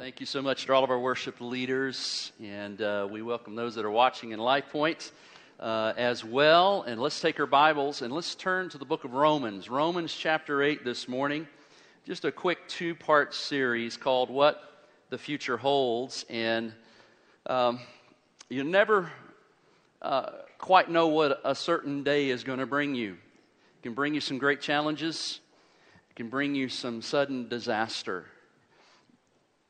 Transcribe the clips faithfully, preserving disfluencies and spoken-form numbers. Thank you so much to all of our worship leaders, and uh, we welcome those that are watching in LifePoint uh, as well. And let's take our Bibles and let's turn to the book of Romans, Romans chapter eight this morning. Just a quick two-part series called What the Future Holds, and um, you never uh, quite know what a certain day is going to bring you. It can bring you some great challenges, it can bring you some sudden disaster.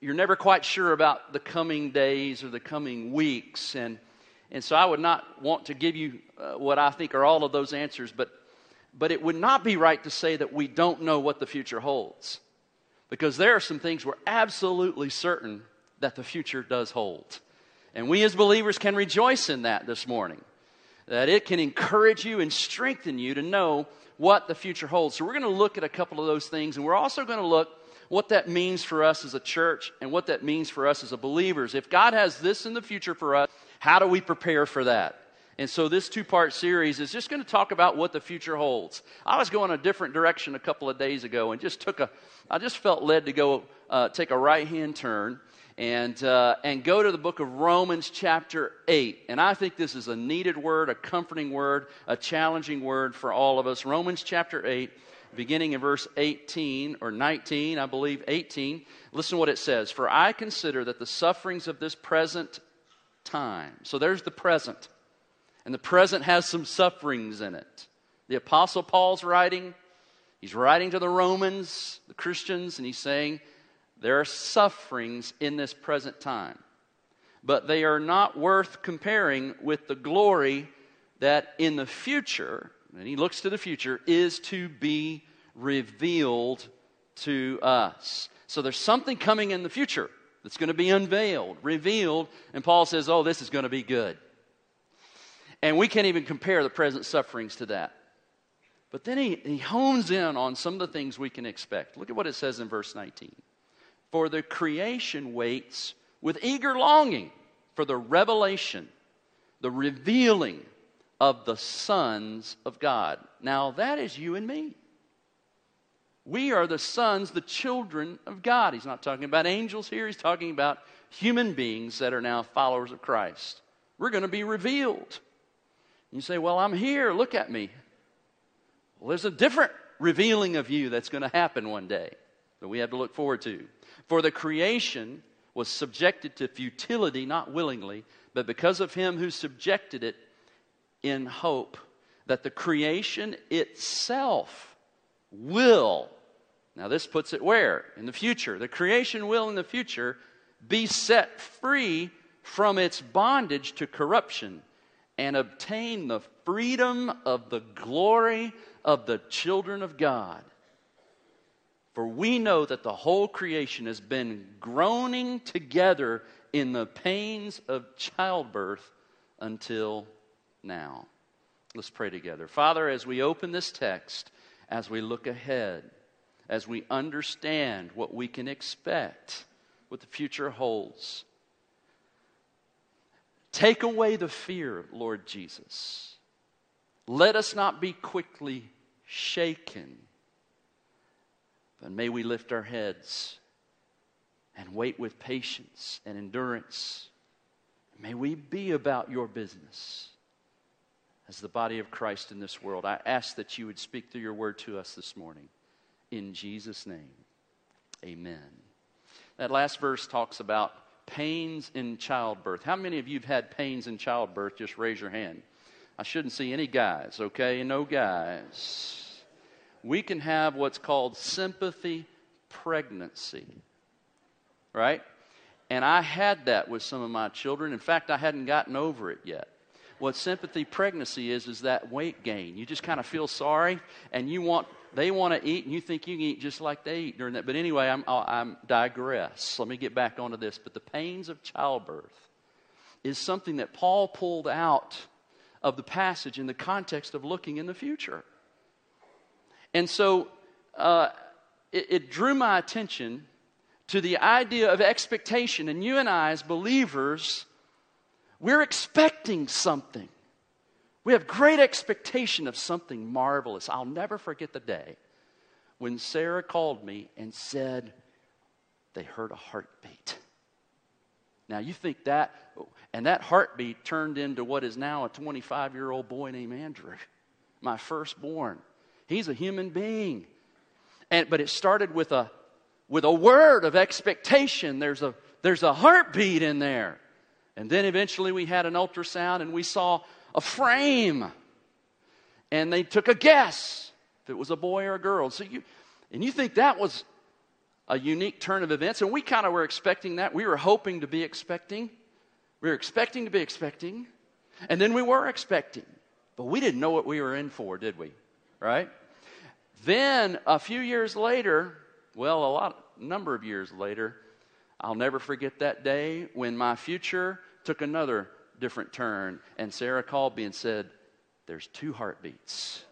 You're never quite sure about the coming days or the coming weeks. And and so I would not want to give you uh, what I think are all of those answers, but but it would not be right to say that we don't know what the future holds, because there are some things we're absolutely certain that the future does hold. And we as believers can rejoice in that this morning, that it can encourage you and strengthen you to know what the future holds. So we're going to look at a couple of those things, and we're also going to look what that means for us as a church and what that means for us as a believers. If God has this in the future for us, how do we prepare for that? And so this two-part series is just going to talk about what the future holds. I was going a different direction a couple of days ago and just took a, I just felt led to go uh, take a right-hand turn and uh, and go to the book of Romans chapter eight. And I think this is a needed word, a comforting word, a challenging word for all of us. Romans chapter eight. Beginning in verse eighteen or nineteen, I believe eighteen, listen to what it says. For I consider that the sufferings of this present time. So there's the present. And the present has some sufferings in it. The Apostle Paul's writing. He's writing to the Romans, the Christians, and he's saying there are sufferings in this present time. But they are not worth comparing with the glory that in the future, and he looks to the future, is to be revealed to us. So there's something coming in the future that's going to be unveiled, revealed. And Paul says, oh, this is going to be good. And we can't even compare the present sufferings to that. But then he, he hones in on some of the things we can expect. Look at what it says in verse nineteen. For the creation waits with eager longing for the revelation, the revealing of the sons of God. Now that is you and me. We are the sons, the children of God. He's not talking about angels here. He's talking about human beings that are now followers of Christ. We're going to be revealed. You say, well, I'm here. Look at me. Well, there's a different revealing of you that's going to happen one day that we have to look forward to. For the creation was subjected to futility, not willingly, but because of him who subjected it, in hope that the creation itself will, now this puts it where? In the future. The creation will in the future be set free from its bondage to corruption and obtain the freedom of the glory of the children of God. For we know that the whole creation has been groaning together in the pains of childbirth until now. Let's pray together. Father, as we open this text, as we look ahead, as we understand what we can expect, what the future holds, take away the fear, Lord Jesus. Let us not be quickly shaken, but may we lift our heads and wait with patience and endurance. May we be about your business as the body of Christ in this world. I ask that you would speak through your word to us this morning. In Jesus' name, amen. That last verse talks about pains in childbirth. How many of you have had pains in childbirth? Just raise your hand. I shouldn't see any guys, okay? No guys. We can have what's called sympathy pregnancy, right? And I had that with some of my children. In fact, I hadn't gotten over it yet. What sympathy pregnancy is, is that weight gain. You just kind of feel sorry, and you want they want to eat, and you think you can eat just like they eat during that. But anyway, I'm, I'm digress. Let me get back onto this. But the pains of childbirth is something that Paul pulled out of the passage in the context of looking in the future. And so uh, it, it drew my attention to the idea of expectation, and you and I as believers, we're expecting something. We have great expectation of something marvelous. I'll never forget the day when Sarah called me and said they heard a heartbeat. Now, you think that, and that heartbeat turned into what is now a twenty-five-year-old boy named Andrew, my firstborn. He's a human being. And, but it started with a with a word of expectation. There's a, there's a heartbeat in there. And then eventually we had an ultrasound and we saw a frame. And they took a guess if it was a boy or a girl. So you, and you think that was a unique turn of events. And we kind of were expecting that. We were hoping to be expecting. We were expecting to be expecting. And then we were expecting. But we didn't know what we were in for, did we? Right? Then a few years later, well, a lot, number of years later, I'll never forget that day when my future took another different turn. And Sarah called me and said, "There's two heartbeats."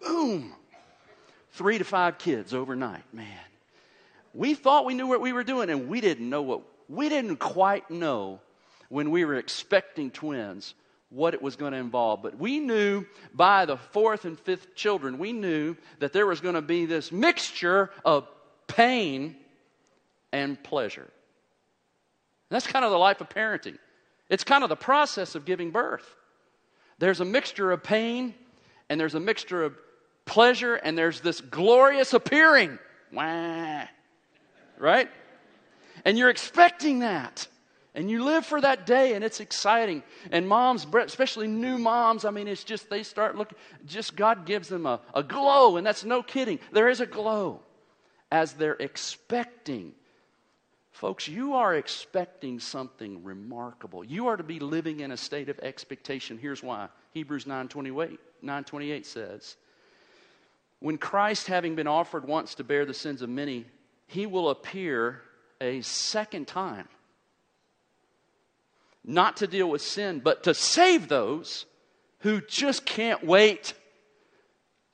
Boom. Three to five kids overnight, man. We thought we knew what we were doing, and we didn't know what, we didn't quite know when we were expecting twins what it was going to involve. But we knew by the fourth and fifth children, we knew that there was going to be this mixture of pain and pleasure. And that's kind of the life of parenting. It's kind of the process of giving birth. There's a mixture of pain, and there's a mixture of pleasure, and there's this glorious appearing. Wah. Right? And you're expecting that. And you live for that day, and it's exciting. And moms, especially new moms, I mean, it's just, they start looking, just God gives them a, a glow, and that's no kidding. There is a glow as they're expecting. Folks, you are expecting something remarkable. You are to be living in a state of expectation. Here's why. Hebrews nine twenty-eight says, "When Christ, having been offered once to bear the sins of many, he will appear a second time, not to deal with sin, but to save those who just can't wait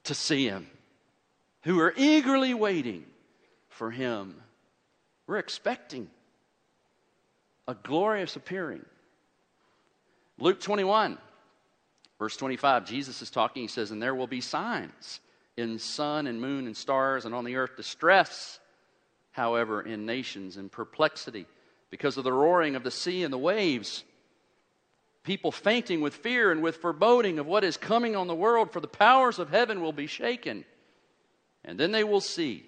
to see him, who are eagerly waiting for him." We're expecting a glorious appearing. Luke twenty-one, verse twenty-five, Jesus is talking. He says, "And there will be signs in sun and moon and stars, and on the earth distress, however, in nations in perplexity, because of the roaring of the sea and the waves, people fainting with fear and with foreboding of what is coming on the world, for the powers of heaven will be shaken. And then they will see,"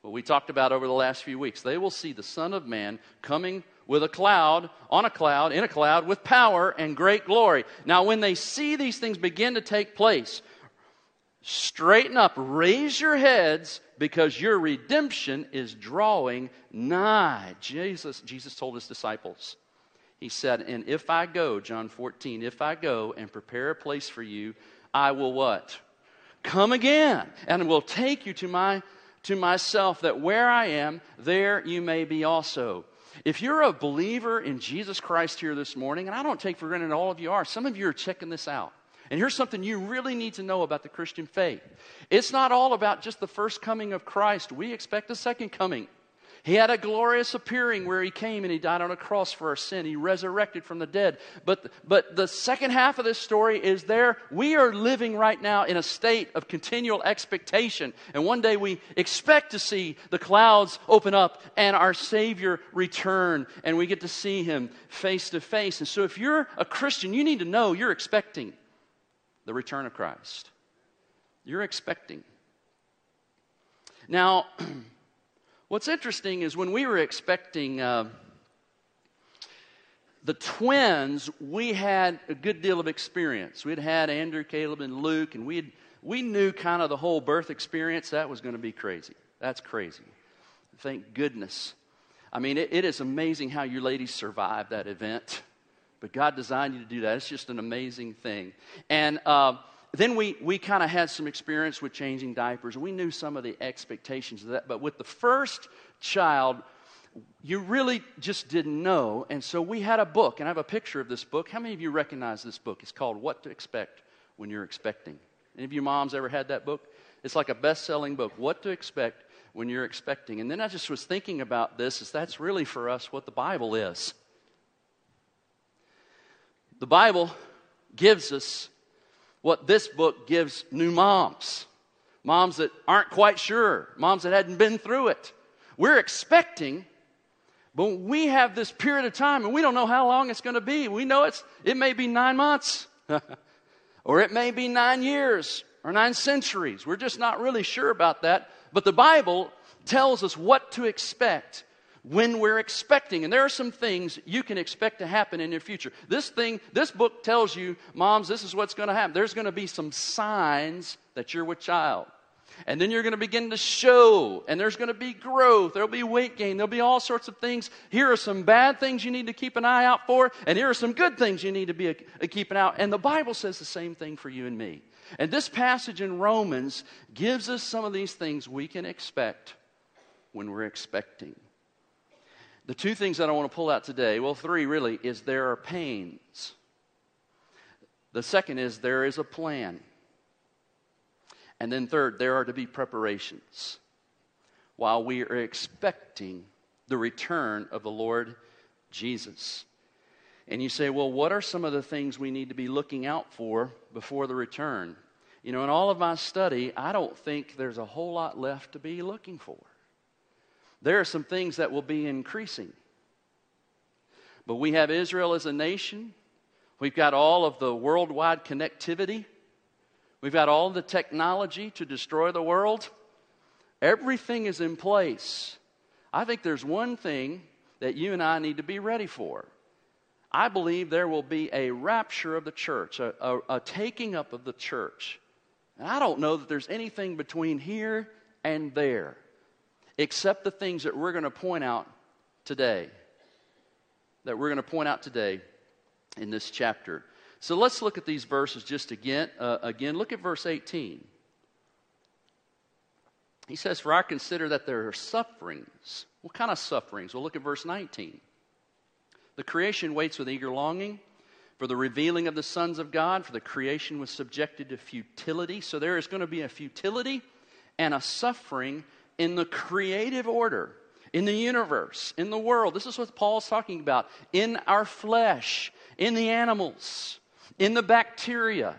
what we talked about over the last few weeks, "they will see the Son of Man coming with a cloud, on a cloud, in a cloud, with power and great glory." Now when they see these things begin to take place, straighten up, raise your heads, because your redemption is drawing nigh. Jesus, Jesus told his disciples, he said, "And if I go," John fourteen, "if I go and prepare a place for you, I will" what? "Come again, and will take you to my to myself, that where I am, there you may be also." If you're a believer in Jesus Christ here this morning, and I don't take for granted all of you are, some of you are checking this out. And here's something you really need to know about the Christian faith. It's not all about just the first coming of Christ. We expect a second coming. He had a glorious appearing where he came and he died on a cross for our sin. He resurrected from the dead. But, but the second half of this story is there. We are living right now in a state of continual expectation. And one day we expect to see the clouds open up and our Savior return. And we get to see him face to face. And so if you're a Christian, you need to know you're expecting the return of Christ. You're expecting. Now, what's interesting is when we were expecting uh, the twins, we had a good deal of experience. We'd had Andrew, Caleb, and Luke, and we we knew kind of the whole birth experience. That was going to be crazy. That's crazy. Thank goodness. I mean, it, it is amazing how you ladies survived that event. But God designed you to do that. It's just an amazing thing. And uh, then we, we kind of had some experience with changing diapers. We knew some of the expectations of that. But with the first child, you really just didn't know. And so we had a book, and I have a picture of this book. How many of you recognize this book? It's called What to Expect When You're Expecting. Any of you moms ever had that book? It's like a best-selling book, What to Expect When You're Expecting. And then I just was thinking about this, is that's really for us what the Bible is. The Bible gives us what this book gives new moms. Moms that aren't quite sure. Moms that hadn't been through it. We're expecting But we have this period of time, and we don't know how long it's going to be. We know it's it may be nine months, or it may be nine years, or nine centuries. We're just not really sure about that. But the Bible tells us what to expect when we're expecting. And there are some things you can expect to happen in your future. This thing, this book tells you, moms, this is what's going to happen. There's going to be some signs that you're with child. And then you're going to begin to show, and there's going to be growth, there'll be weight gain, there'll be all sorts of things. Here are some bad things you need to keep an eye out for, and here are some good things you need to be a, a keeping out. And the Bible says the same thing for you and me. And this passage in Romans gives us some of these things we can expect when we're expecting. The two things that I want to pull out today, well, three really, is there are pains. The second is there is a plan. And then third, there are to be preparations while we are expecting the return of the Lord Jesus. And you say, well, what are some of the things we need to be looking out for before the return? You know, in all of my study, I don't think there's a whole lot left to be looking for. There are some things that will be increasing. But we have Israel as a nation. We've got all of the worldwide connectivity. We've got all the technology to destroy the world. Everything is in place. I think there's one thing that you and I need to be ready for. I believe there will be a rapture of the church, a, a, a taking up of the church. And I don't know that there's anything between here and there, except the things that we're going to point out today, that we're going to point out today in this chapter. So let's look at these verses just again. Uh, again, look at verse eighteen. He says, "For I consider that there are sufferings." What kind of sufferings? Well, look at verse nineteen. "The creation waits with eager longing for the revealing of the sons of God, for the creation was subjected to futility." So there is going to be a futility and a suffering in the creative order, in the universe, in the world. This is what Paul's talking about. In our flesh, in the animals, in the bacteria,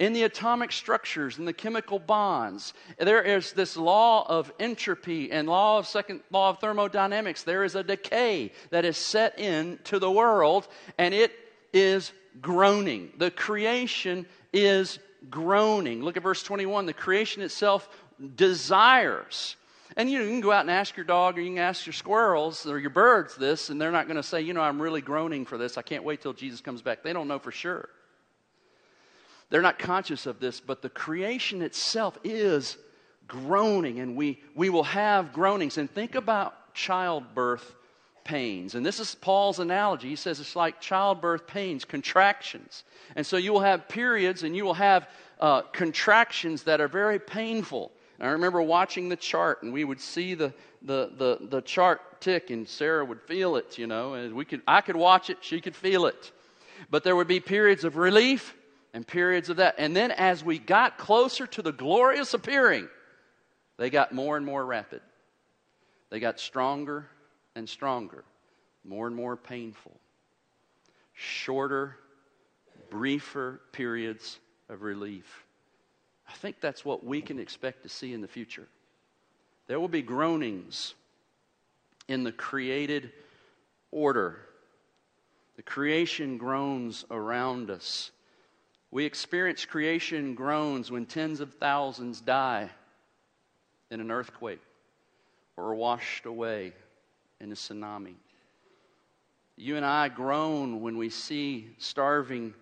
in the atomic structures, in the chemical bonds. There is this law of entropy and law of second law of thermodynamics. There is a decay that is set into the world, and it is groaning. The creation is groaning. Look at verse twenty-one. The creation itself desires. And you know, you can go out and ask your dog, or you can ask your squirrels or your birds this, and they're not going to say, you know, I'm really groaning for this. I can't wait till Jesus comes back. They don't know for sure. They're not conscious of this, but the creation itself is groaning, and we, we will have groanings. And think about childbirth pains. And this is Paul's analogy. He says it's like childbirth pains, contractions. And so you will have periods, and you will have uh, contractions that are very painful. I remember watching the chart, and we would see the, the the the chart tick, and Sarah would feel it, you know, and we could I could watch it, she could feel it. But there would be periods of relief and periods of that. And then as we got closer to the glorious appearing, they got more and more rapid. They got stronger and stronger, more and more painful. Shorter, briefer periods of relief. I think that's what we can expect to see in the future. There will be groanings in the created order. The creation groans around us. We experience creation groans when tens of thousands die in an earthquake or are washed away in a tsunami. You and I groan when we see starving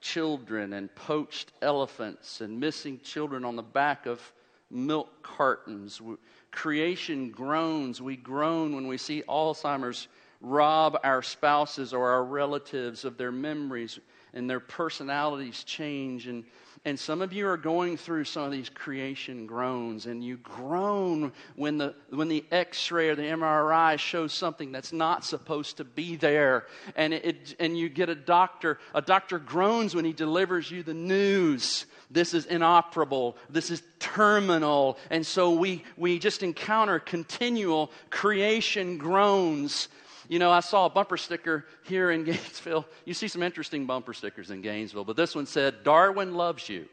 children and poached elephants and missing children on the back of milk cartons. Creation groans. We groan when we see Alzheimer's rob our spouses or our relatives of their memories, and their personalities change. And, and some of you are going through some of these creation groans, and you groan when the when the X-ray or the M R I shows something that's not supposed to be there. And it, it and you get a doctor. A doctor groans when he delivers you the news. This is inoperable. This is terminal. And so we we just encounter continual creation groans. You know, I saw a bumper sticker here in Gainesville. You see some interesting bumper stickers in Gainesville, but this one said, "Darwin loves you."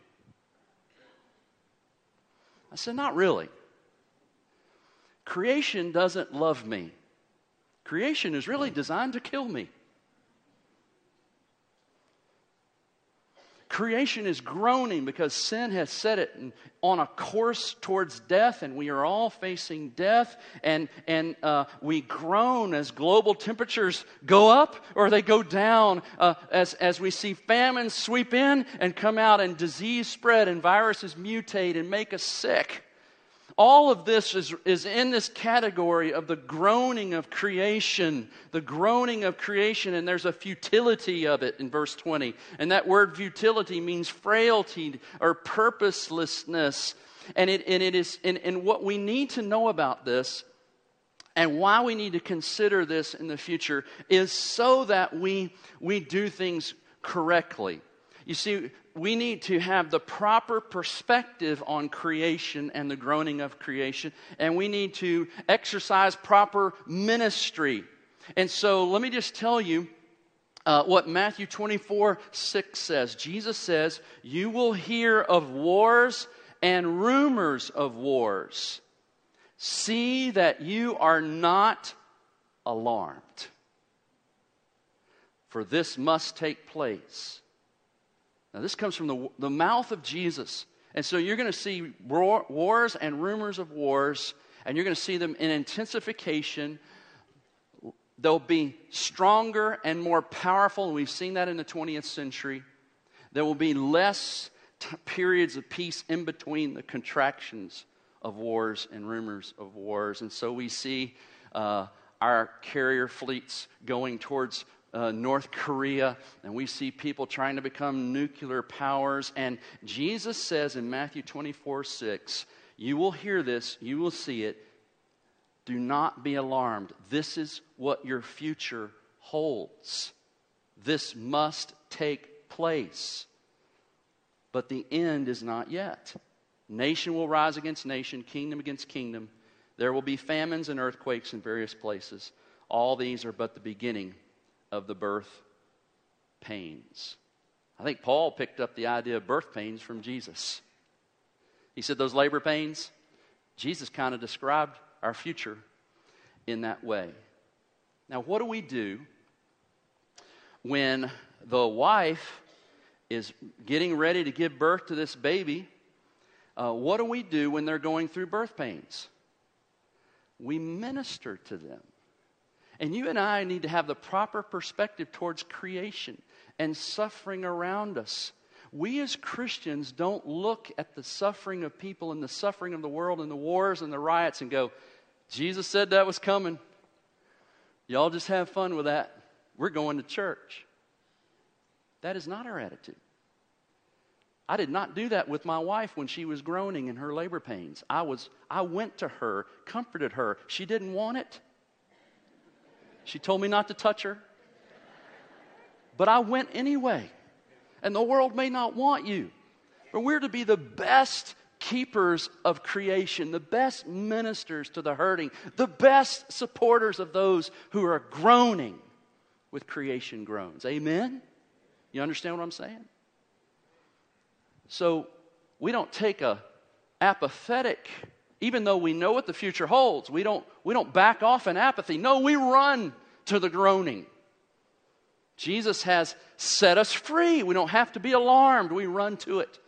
I said, not really. Creation doesn't love me. Creation is really designed to kill me. Creation is groaning because sin has set it on a course towards death, and we are all facing death, and, and uh, we groan as global temperatures go up or they go down, uh, as, as we see famines sweep in and come out, and disease spread, and viruses mutate and make us sick. All of this is, is in this category of the groaning of creation, the groaning of creation, and there's a futility of it in verse twenty. And that word futility means frailty or purposelessness. And it, and it is, and, and what we need to know about this and why we need to consider this in the future is so that we, we do things correctly. You see, we need to have the proper perspective on creation and the groaning of creation, and we need to exercise proper ministry. And so let me just tell you uh, what Matthew twenty-four six says. Jesus says, "You will hear of wars and rumors of wars. See that you are not alarmed, for this must take place." Now, this comes from the, the mouth of Jesus. And so you're going to see war, wars and rumors of wars, and you're going to see them in intensification. They'll be stronger and more powerful, and we've seen that in the twentieth century. There will be less t- periods of peace in between the contractions of wars and rumors of wars. And so we see uh, our carrier fleets going towards Uh, North Korea, and we see people trying to become nuclear powers. And Jesus says in Matthew twenty-four six, "You will hear this, you will see it. Do not be alarmed. This is what your future holds. This must take place. But the end is not yet. Nation will rise against nation, kingdom against kingdom. There will be famines and earthquakes in various places. All these are but the beginning of the birth pains." I think Paul picked up the idea of birth pains from Jesus. He said those labor pains, Jesus kind of described our future in that way. Now, what do we do when the wife is getting ready to give birth to this baby? Uh, what do we do when they're going through birth pains? We minister to them. And you and I need to have the proper perspective towards creation and suffering around us. We as Christians don't look at the suffering of people and the suffering of the world and the wars and the riots and go, "Jesus said that was coming. Y'all just have fun with that. We're going to church." That is not our attitude. I did not do that with my wife when she was groaning in her labor pains. I was, I went to her, comforted her. She didn't want it. She told me not to touch her. But I went anyway. And the world may not want you. But we're to be the best keepers of creation, the best ministers to the hurting, the best supporters of those who are groaning with creation groans. Amen? You understand what I'm saying? So we don't take a apathetic, even though we know what the future holds, we don't, we don't back off in apathy. No, we run to the groaning. Jesus has set us free. We don't have to be alarmed. We run to it.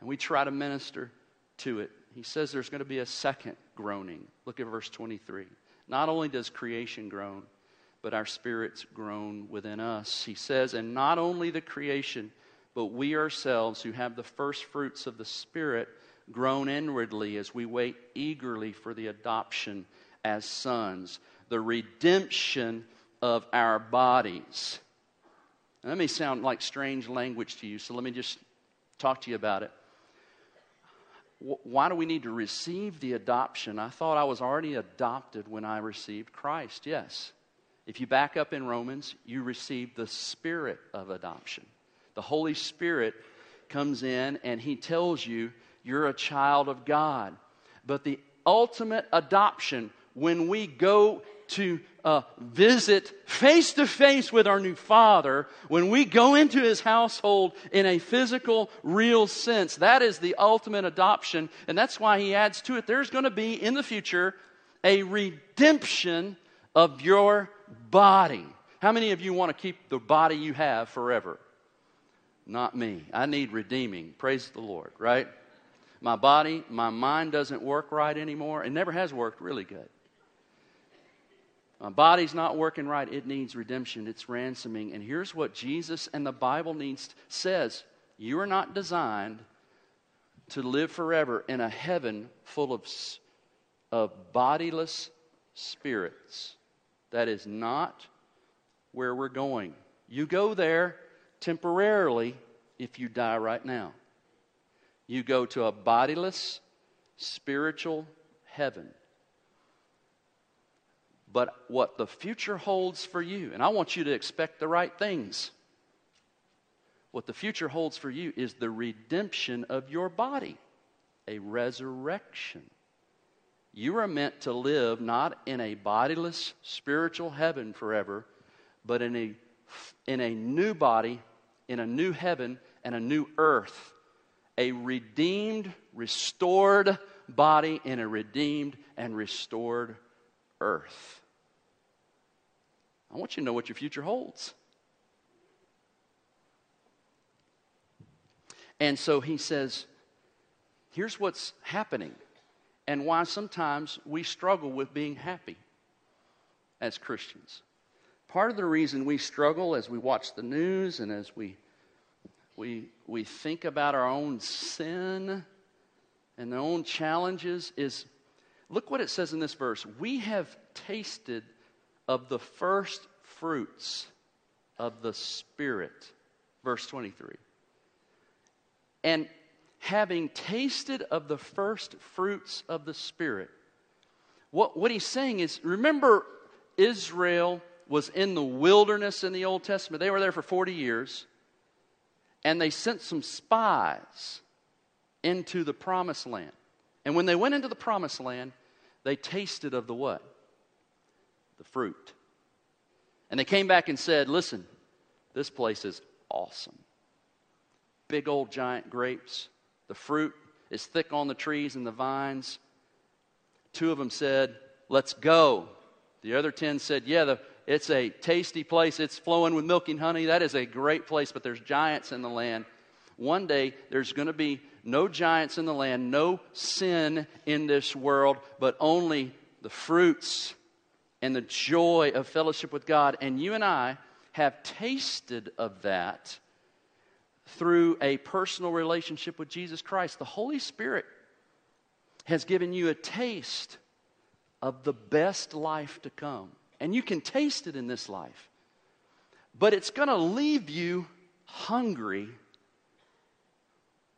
And we try to minister to it. He says there's going to be a second groaning. Look at verse twenty-three. Not only does creation groan, but our spirits groan within us. He says, "And not only the creation, but we ourselves who have the first fruits of the Spirit groan inwardly as we wait eagerly for the adoption as sons, the redemption of our bodies." Now, that may sound like strange language to you, so let me just talk to you about it. Why do we need to receive the adoption? I thought I was already adopted when I received Christ. Yes. If you back up in Romans, you receive the Spirit of adoption. The Holy Spirit comes in and He tells you, "You're a child of God." But the ultimate adoption, when we go to uh, visit face to face with our new Father, when we go into His household in a physical, real sense, that is the ultimate adoption. And that's why He adds to it, there's going to be in the future a redemption of your body. How many of you want to keep the body you have forever? Not me. I need redeeming. Praise the Lord, right? My body, my mind doesn't work right anymore. It never has worked really good. My body's not working right. It needs redemption. It's ransoming. And here's what Jesus and the Bible needs says. You are not designed to live forever in a heaven full of, of bodiless spirits. That is not where we're going. You go there temporarily if you die right now. You go to a bodiless spiritual heaven. But what the future holds for you, and I want you to expect the right things. What the future holds for you is the redemption of your body, a resurrection. You are meant to live not in a bodiless spiritual heaven forever, but in a in a new body, in a new heaven, and a new earth. A redeemed, restored body in a redeemed and restored earth. I want you to know what your future holds. And so he says, here's what's happening and why sometimes we struggle with being happy as Christians. Part of the reason we struggle as we watch the news and as we we we think about our own sin and our own challenges is, look what it says in this verse. We have tasted of the first fruits of the Spirit. Verse twenty-three. And having tasted of the first fruits of the Spirit. What, what he's saying is, remember Israel was in the wilderness in the Old Testament. They were there for forty years. And they sent some spies into the promised land. And when they went into the promised land, they tasted of the what? The fruit. And they came back and said, listen, this place is awesome. Big old giant grapes. The fruit is thick on the trees and the vines. Two of them said, let's go. The other ten said, yeah, the, it's a tasty place. It's flowing with milk and honey. That is a great place, but there's giants in the land. One day, there's going to be no giants in the land, no sin in this world, but only the fruits and the joy of fellowship with God. And you and I have tasted of that through a personal relationship with Jesus Christ. The Holy Spirit has given you a taste of the best life to come. And you can taste it in this life. But it's going to leave you hungry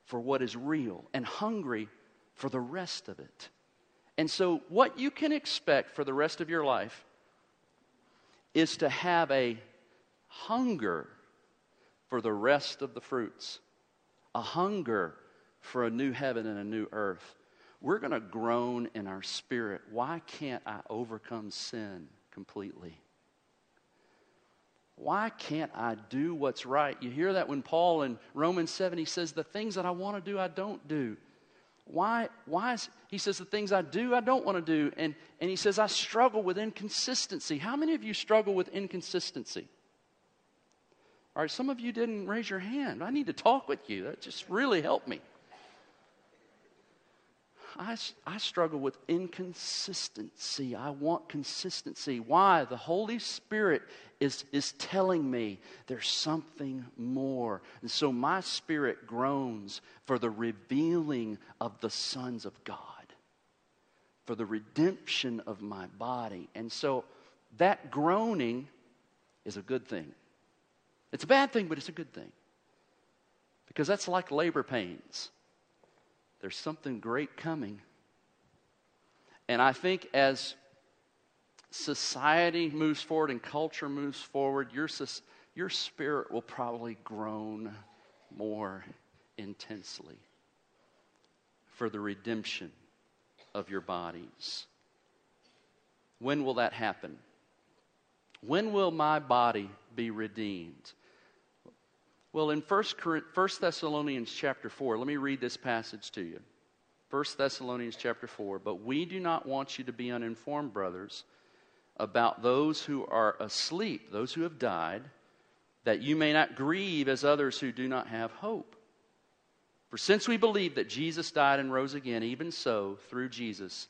for what is real and hungry for the rest of it. And so what you can expect for the rest of your life is to have a hunger for the rest of the fruits, a hunger for a new heaven and a new earth. We're going to groan in our spirit. Why can't I overcome sin completely? Why can't I do what's right? You hear that when Paul in Romans seven, he says, the things that I want to do, I don't do. Why? Why is, he says, the things I do, I don't want to do. And, and he says, I struggle with inconsistency. How many of you struggle with inconsistency? All right, some of you didn't raise your hand. I need to talk with you. That just really helped me. I, I struggle with inconsistency. I want consistency. Why? The Holy Spirit is, is telling me there's something more. And so my spirit groans for the revealing of the sons of God, for the redemption of my body. And so that groaning is a good thing. It's a bad thing, but it's a good thing. Because that's like labor pains. There's something great coming. And I think as society moves forward and culture moves forward, your, your spirit will probably groan more intensely for the redemption of your bodies. When will that happen? When will my body be redeemed? Well, in First Thessalonians chapter four, let me read this passage to you. First Thessalonians chapter four, but we do not want you to be uninformed, brothers, about those who are asleep, those who have died, that you may not grieve as others who do not have hope. For since we believe that Jesus died and rose again, even so, through Jesus,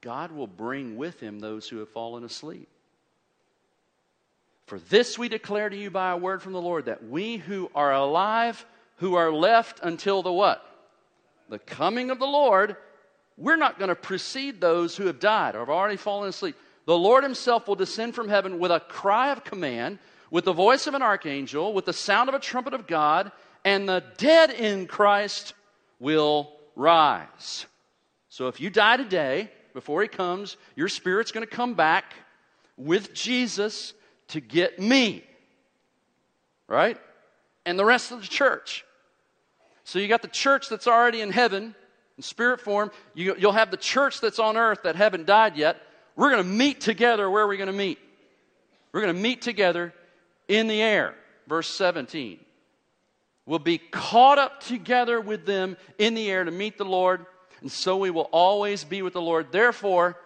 God will bring with him those who have fallen asleep. For this we declare to you by a word from the Lord, that we who are alive, who are left until the what? The coming of the Lord, we're not going to precede those who have died or have already fallen asleep. The Lord himself will descend from heaven with a cry of command, with the voice of an archangel, with the sound of a trumpet of God, and the dead in Christ will rise. So if you die today, before he comes, your spirit's going to come back with Jesus to get me, right? And the rest of the church. So you got the church that's already in heaven, in spirit form. You, you'll have the church that's on earth that haven't died yet. We're going to meet together. Where are we going to meet? We're going to meet together in the air. Verse seventeen. We'll be caught up together with them in the air to meet the Lord. And so we will always be with the Lord. Therefore,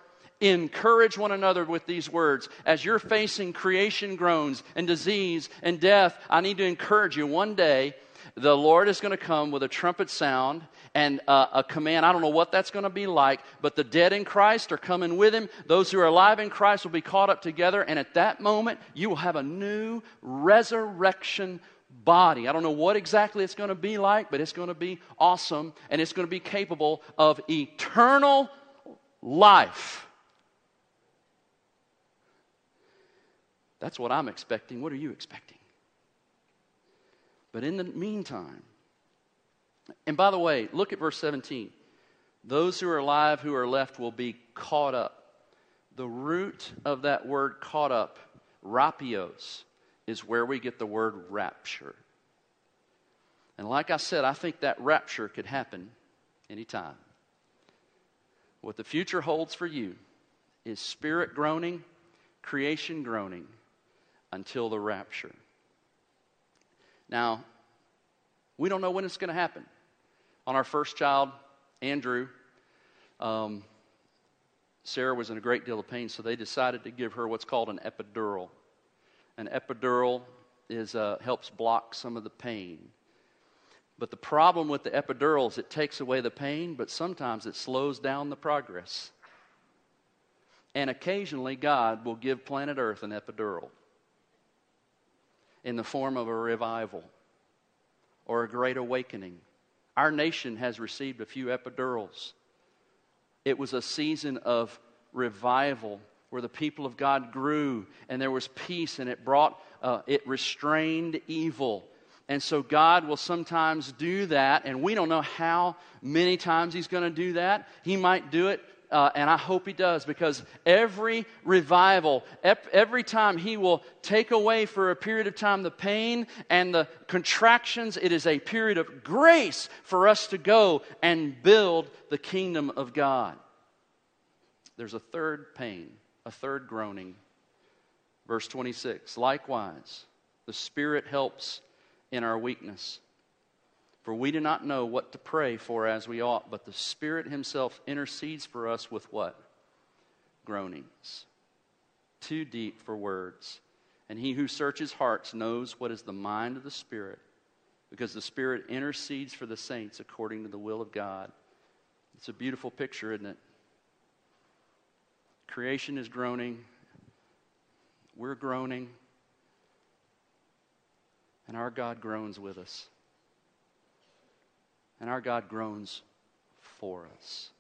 encourage one another with these words. As you're facing creation groans and disease and death, I need to encourage you. One day, the Lord is going to come with a trumpet sound and uh, a command. I don't know what that's going to be like, but the dead in Christ are coming with him. Those who are alive in Christ will be caught up together. And at that moment, you will have a new resurrection body. I don't know what exactly it's going to be like, but it's going to be awesome. And it's going to be capable of eternal life. That's what I'm expecting. What are you expecting? But in the meantime, and by the way, look at verse seventeen. Those who are alive, who are left, will be caught up. The root of that word caught up, rapios, is where we get the word rapture. And like I said, I think that rapture could happen anytime. What the future holds for you is spirit groaning, creation groaning, until the rapture. Now, we don't know when it's going to happen. On our first child, Andrew, um, Sarah was in a great deal of pain, so they decided to give her what's called an epidural. An epidural is uh, helps block some of the pain. But the problem with the epidural is it takes away the pain, but sometimes it slows down the progress. And occasionally, God will give planet Earth an epidural, in the form of a revival or a great awakening. Our nation has received a few epidurals. It was a season of revival where the people of God grew and there was peace, and it brought, uh, it restrained evil. And so God will sometimes do that, and we don't know how many times he's going to do that. He might do it. Uh, and I hope he does, because every revival, ep- every time he will take away for a period of time the pain and the contractions, it is a period of grace for us to go and build the kingdom of God. There's a third pain, a third groaning. Verse twenty-six, likewise, the Spirit helps in our weakness. For we do not know what to pray for as we ought, but the Spirit himself intercedes for us with what? Groanings. Too deep for words. And he who searches hearts knows what is the mind of the Spirit, because the Spirit intercedes for the saints according to the will of God. It's a beautiful picture, isn't it? Creation is groaning. We're groaning. And our God groans with us. And our God groans for us.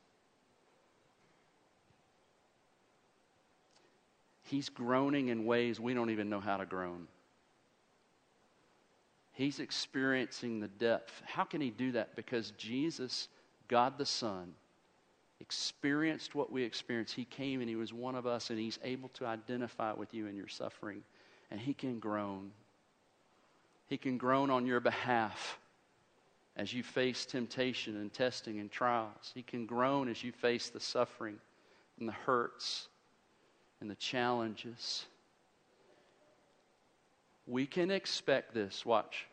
He's groaning in ways we don't even know how to groan. He's experiencing the depth. How can he do that? Because Jesus, God the Son, experienced what we experienced. He came and he was one of us, and he's able to identify with you in your suffering. And he can groan. He can groan on your behalf. As you face temptation and testing and trials, he can groan as you face the suffering and the hurts and the challenges. We can expect this, watch.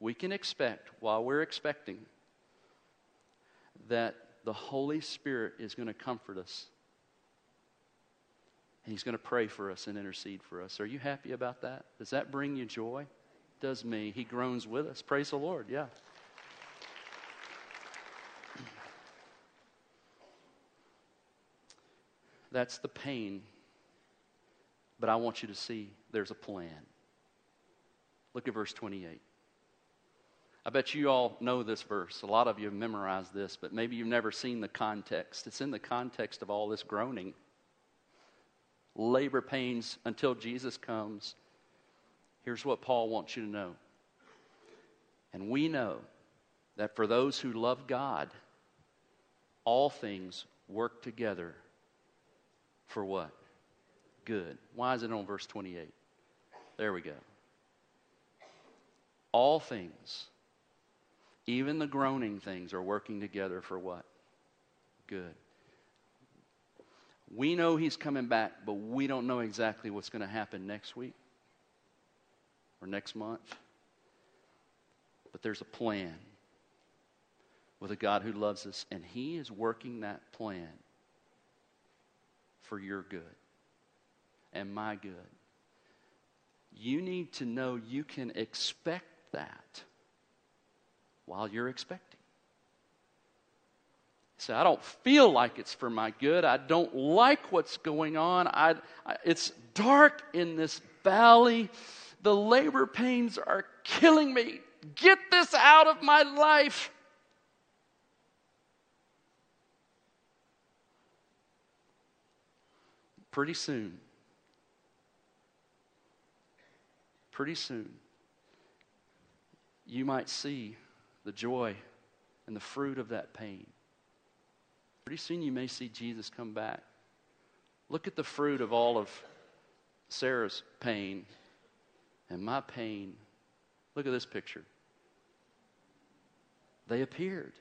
We can expect, while we're expecting, that the Holy Spirit is going to comfort us. And he's going to pray for us and intercede for us. Are you happy about that? Does that bring you joy? It does me. He groans with us. Praise the Lord. Yeah. That's the pain. But I want you to see there's a plan. Look at verse twenty-eight. I bet you all know this verse. A lot of you have memorized this, but maybe you've never seen the context. It's in the context of all this groaning. Labor pains until Jesus comes. Here's what Paul wants you to know. And we know that for those who love God, all things work together for what? Good. Why is it on verse twenty-eight? There we go. All things, even the groaning things, are working together for what? Good. We know he's coming back, but we don't know exactly what's going to happen next week or next month. But there's a plan with a God who loves us, and he is working that plan for your good and my good. You need to know you can expect that while you're expecting. So I don't feel like it's for my good. I don't like what's going on. I, I, it's dark in this valley. The labor pains are killing me. Get this out of my life. Pretty soon. Pretty soon, you might see the joy and the fruit of that pain. Pretty soon you may see Jesus come back. Look at the fruit of all of Sarah's pain and my pain. Look at this picture. They appeared.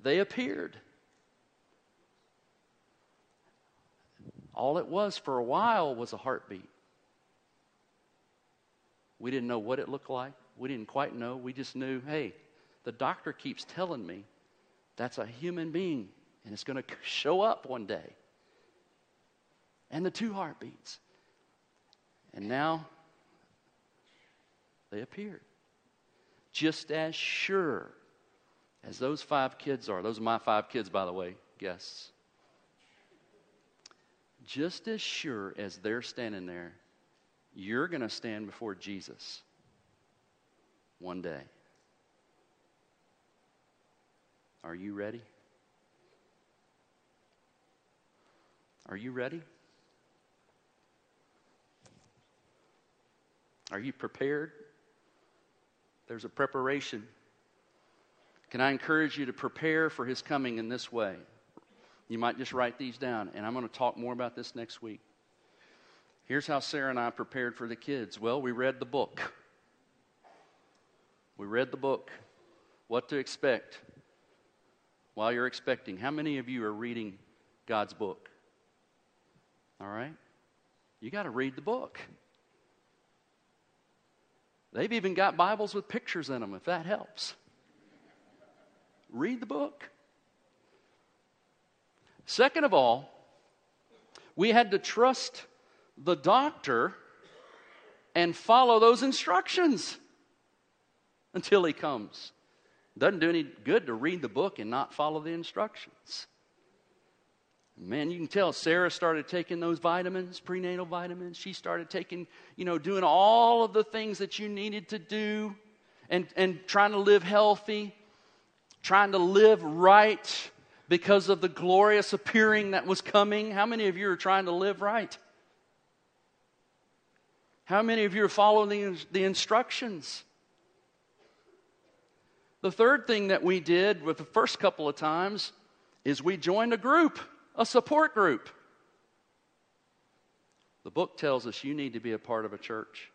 They appeared. All it was for a while was a heartbeat. We didn't know what it looked like. We didn't quite know. We just knew, hey, the doctor keeps telling me that's a human being and it's going to show up one day. And the two heartbeats. And now they appeared. Just as sure as those five kids are. Those are my five kids, by the way, guests. Just as sure as they're standing there, you're going to stand before Jesus one day. Are you ready? Are you ready? Are you prepared? There's a preparation. Can I encourage you to prepare for his coming in this way? You might just write these down, and I'm going to talk more about this next week. Here's how Sarah and I prepared for the kids. Well, we read the book. We read the book, What to Expect While You're Expecting. How many of you are reading God's book? All right? You got to read the book. They've even got Bibles with pictures in them, if that helps. Read the book. Second of all, we had to trust the doctor and follow those instructions until he comes. Doesn't do any good to read the book and not follow the instructions. Man, you can tell Sarah started taking those vitamins, prenatal vitamins. She started taking, you know, doing all of the things that you needed to do and, and trying to live healthy, trying to live right because of the glorious appearing that was coming. How many of you are trying to live right? How many of you are following the, the instructions? The third thing that we did with the first couple of times is we joined a group, a support group. The book tells us you need to be a part of a church.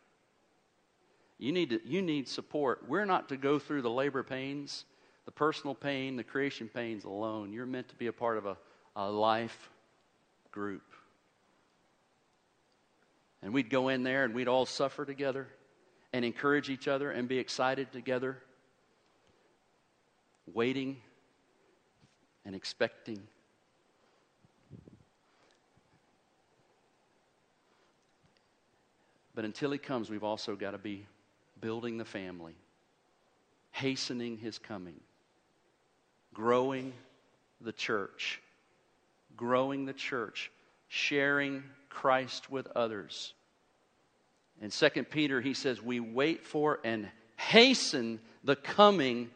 You need to, you need support. We're not to go through the labor pains, the personal pain, the creation pains alone. You're meant to be a part of a, a life group. And we'd go in there and we'd all suffer together and encourage each other and be excited together, waiting and expecting. But until he comes, we've also got to be building the family, hastening his coming, growing the church, growing the church, sharing Christ with others. In Second Peter, he says, we wait for and hasten the coming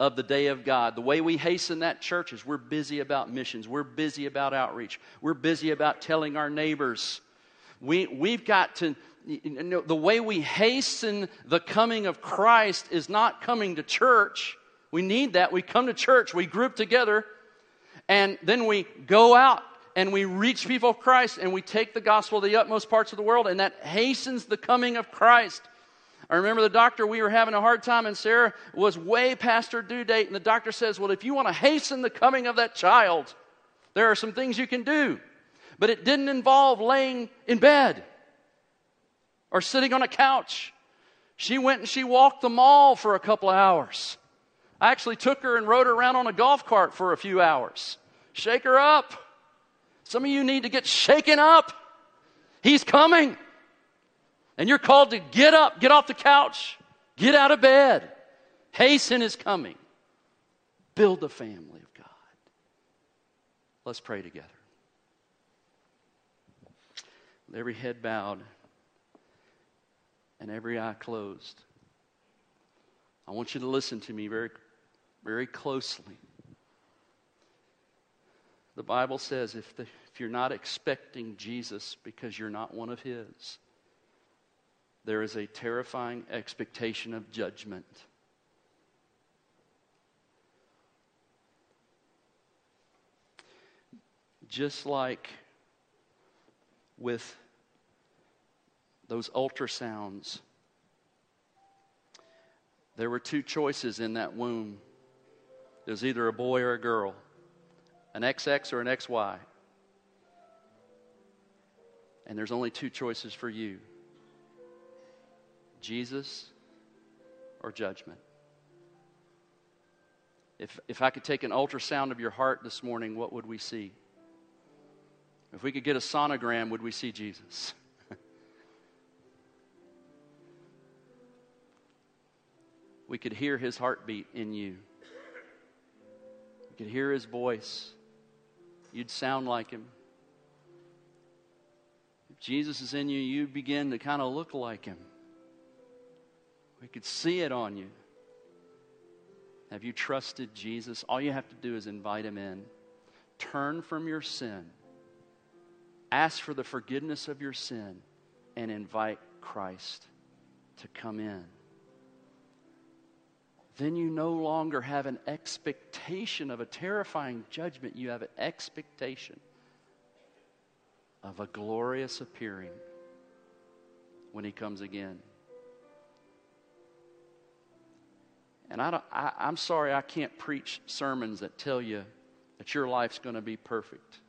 of the day of God. The way we hasten that, church, is we're busy about missions. We're busy about outreach. We're busy about telling our neighbors. We, we've got to, you know, the way we hasten the coming of Christ is not coming to church. We need that. We come to church. We group together. And then we go out and we reach people of Christ and we take the gospel to the utmost parts of the world, and that hastens the coming of Christ. I remember the doctor, we were having a hard time, and Sarah was way past her due date, and the doctor says, well, if you want to hasten the coming of that child, there are some things you can do. But it didn't involve laying in bed or sitting on a couch. She went and she walked the mall for a couple of hours. I actually took her and rode her around on a golf cart for a few hours. Shake her up. Some of you need to get shaken up. He's coming. And you're called to get up, get off the couch, get out of bed. Hasten his coming. Build the family of God. Let's pray together. With every head bowed and every eye closed, I want you to listen to me very, very closely. The Bible says if, the, if you're not expecting Jesus because you're not one of his, there is a terrifying expectation of judgment. Just like with those ultrasounds, there were two choices in that womb. There was either a boy or a girl, an X X or an X Y. And there's only two choices for you: Jesus or judgment. If if I could take an ultrasound of your heart this morning, what would we see? If we could get a sonogram, would we see Jesus? We could hear his heartbeat in you. You could hear his voice. You'd sound like him. If Jesus is in you, you begin to kind of look like him. We could see it on you. Have you trusted Jesus? All you have to do is invite him in. Turn from your sin. Ask for the forgiveness of your sin and invite Christ to come in. Then you no longer have an expectation of a terrifying judgment. You have an expectation of a glorious appearing when he comes again. And I don't, I, I'm sorry I can't preach sermons that tell you that your life's going to be perfect.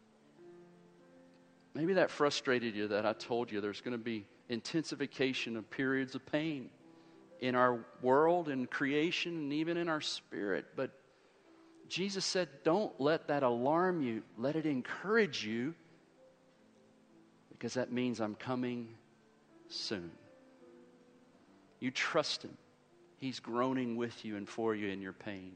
Maybe that frustrated you that I told you there's going to be intensification of periods of pain in our world, in creation, and even in our spirit. But Jesus said, don't let that alarm you. Let it encourage you, because that means I'm coming soon. You trust him. He's groaning with you and for you in your pain.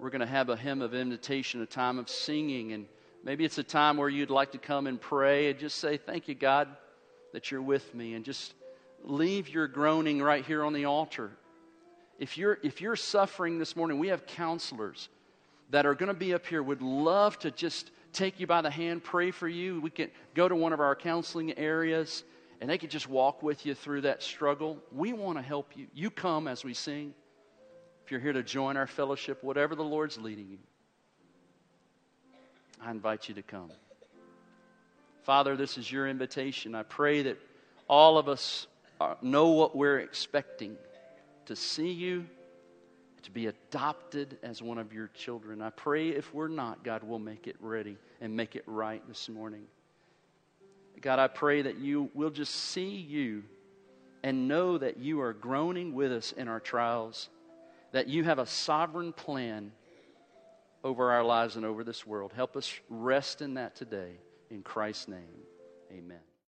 We're going to have a hymn of invitation, a time of singing, and maybe it's a time where you'd like to come and pray and just say, thank you, God, that you're with me, and just leave your groaning right here on the altar. If you're if you're suffering this morning, we have counselors that are going to be up here. Would love to just take you by the hand, pray for you. We can go to one of our counseling areas, and they can just walk with you through that struggle. We want to help you. You come as we sing. If you're here to join our fellowship, whatever the Lord's leading you, I invite you to come. Father, this is your invitation. I pray that all of us know what we're expecting, to see you, to be adopted as one of your children. I pray if we're not, God, we'll make it ready and make it right this morning. God, I pray that you will just see you and know that you are groaning with us in our trials, that you have a sovereign plan over our lives and over this world. Help us rest in that today. In Christ's name, amen.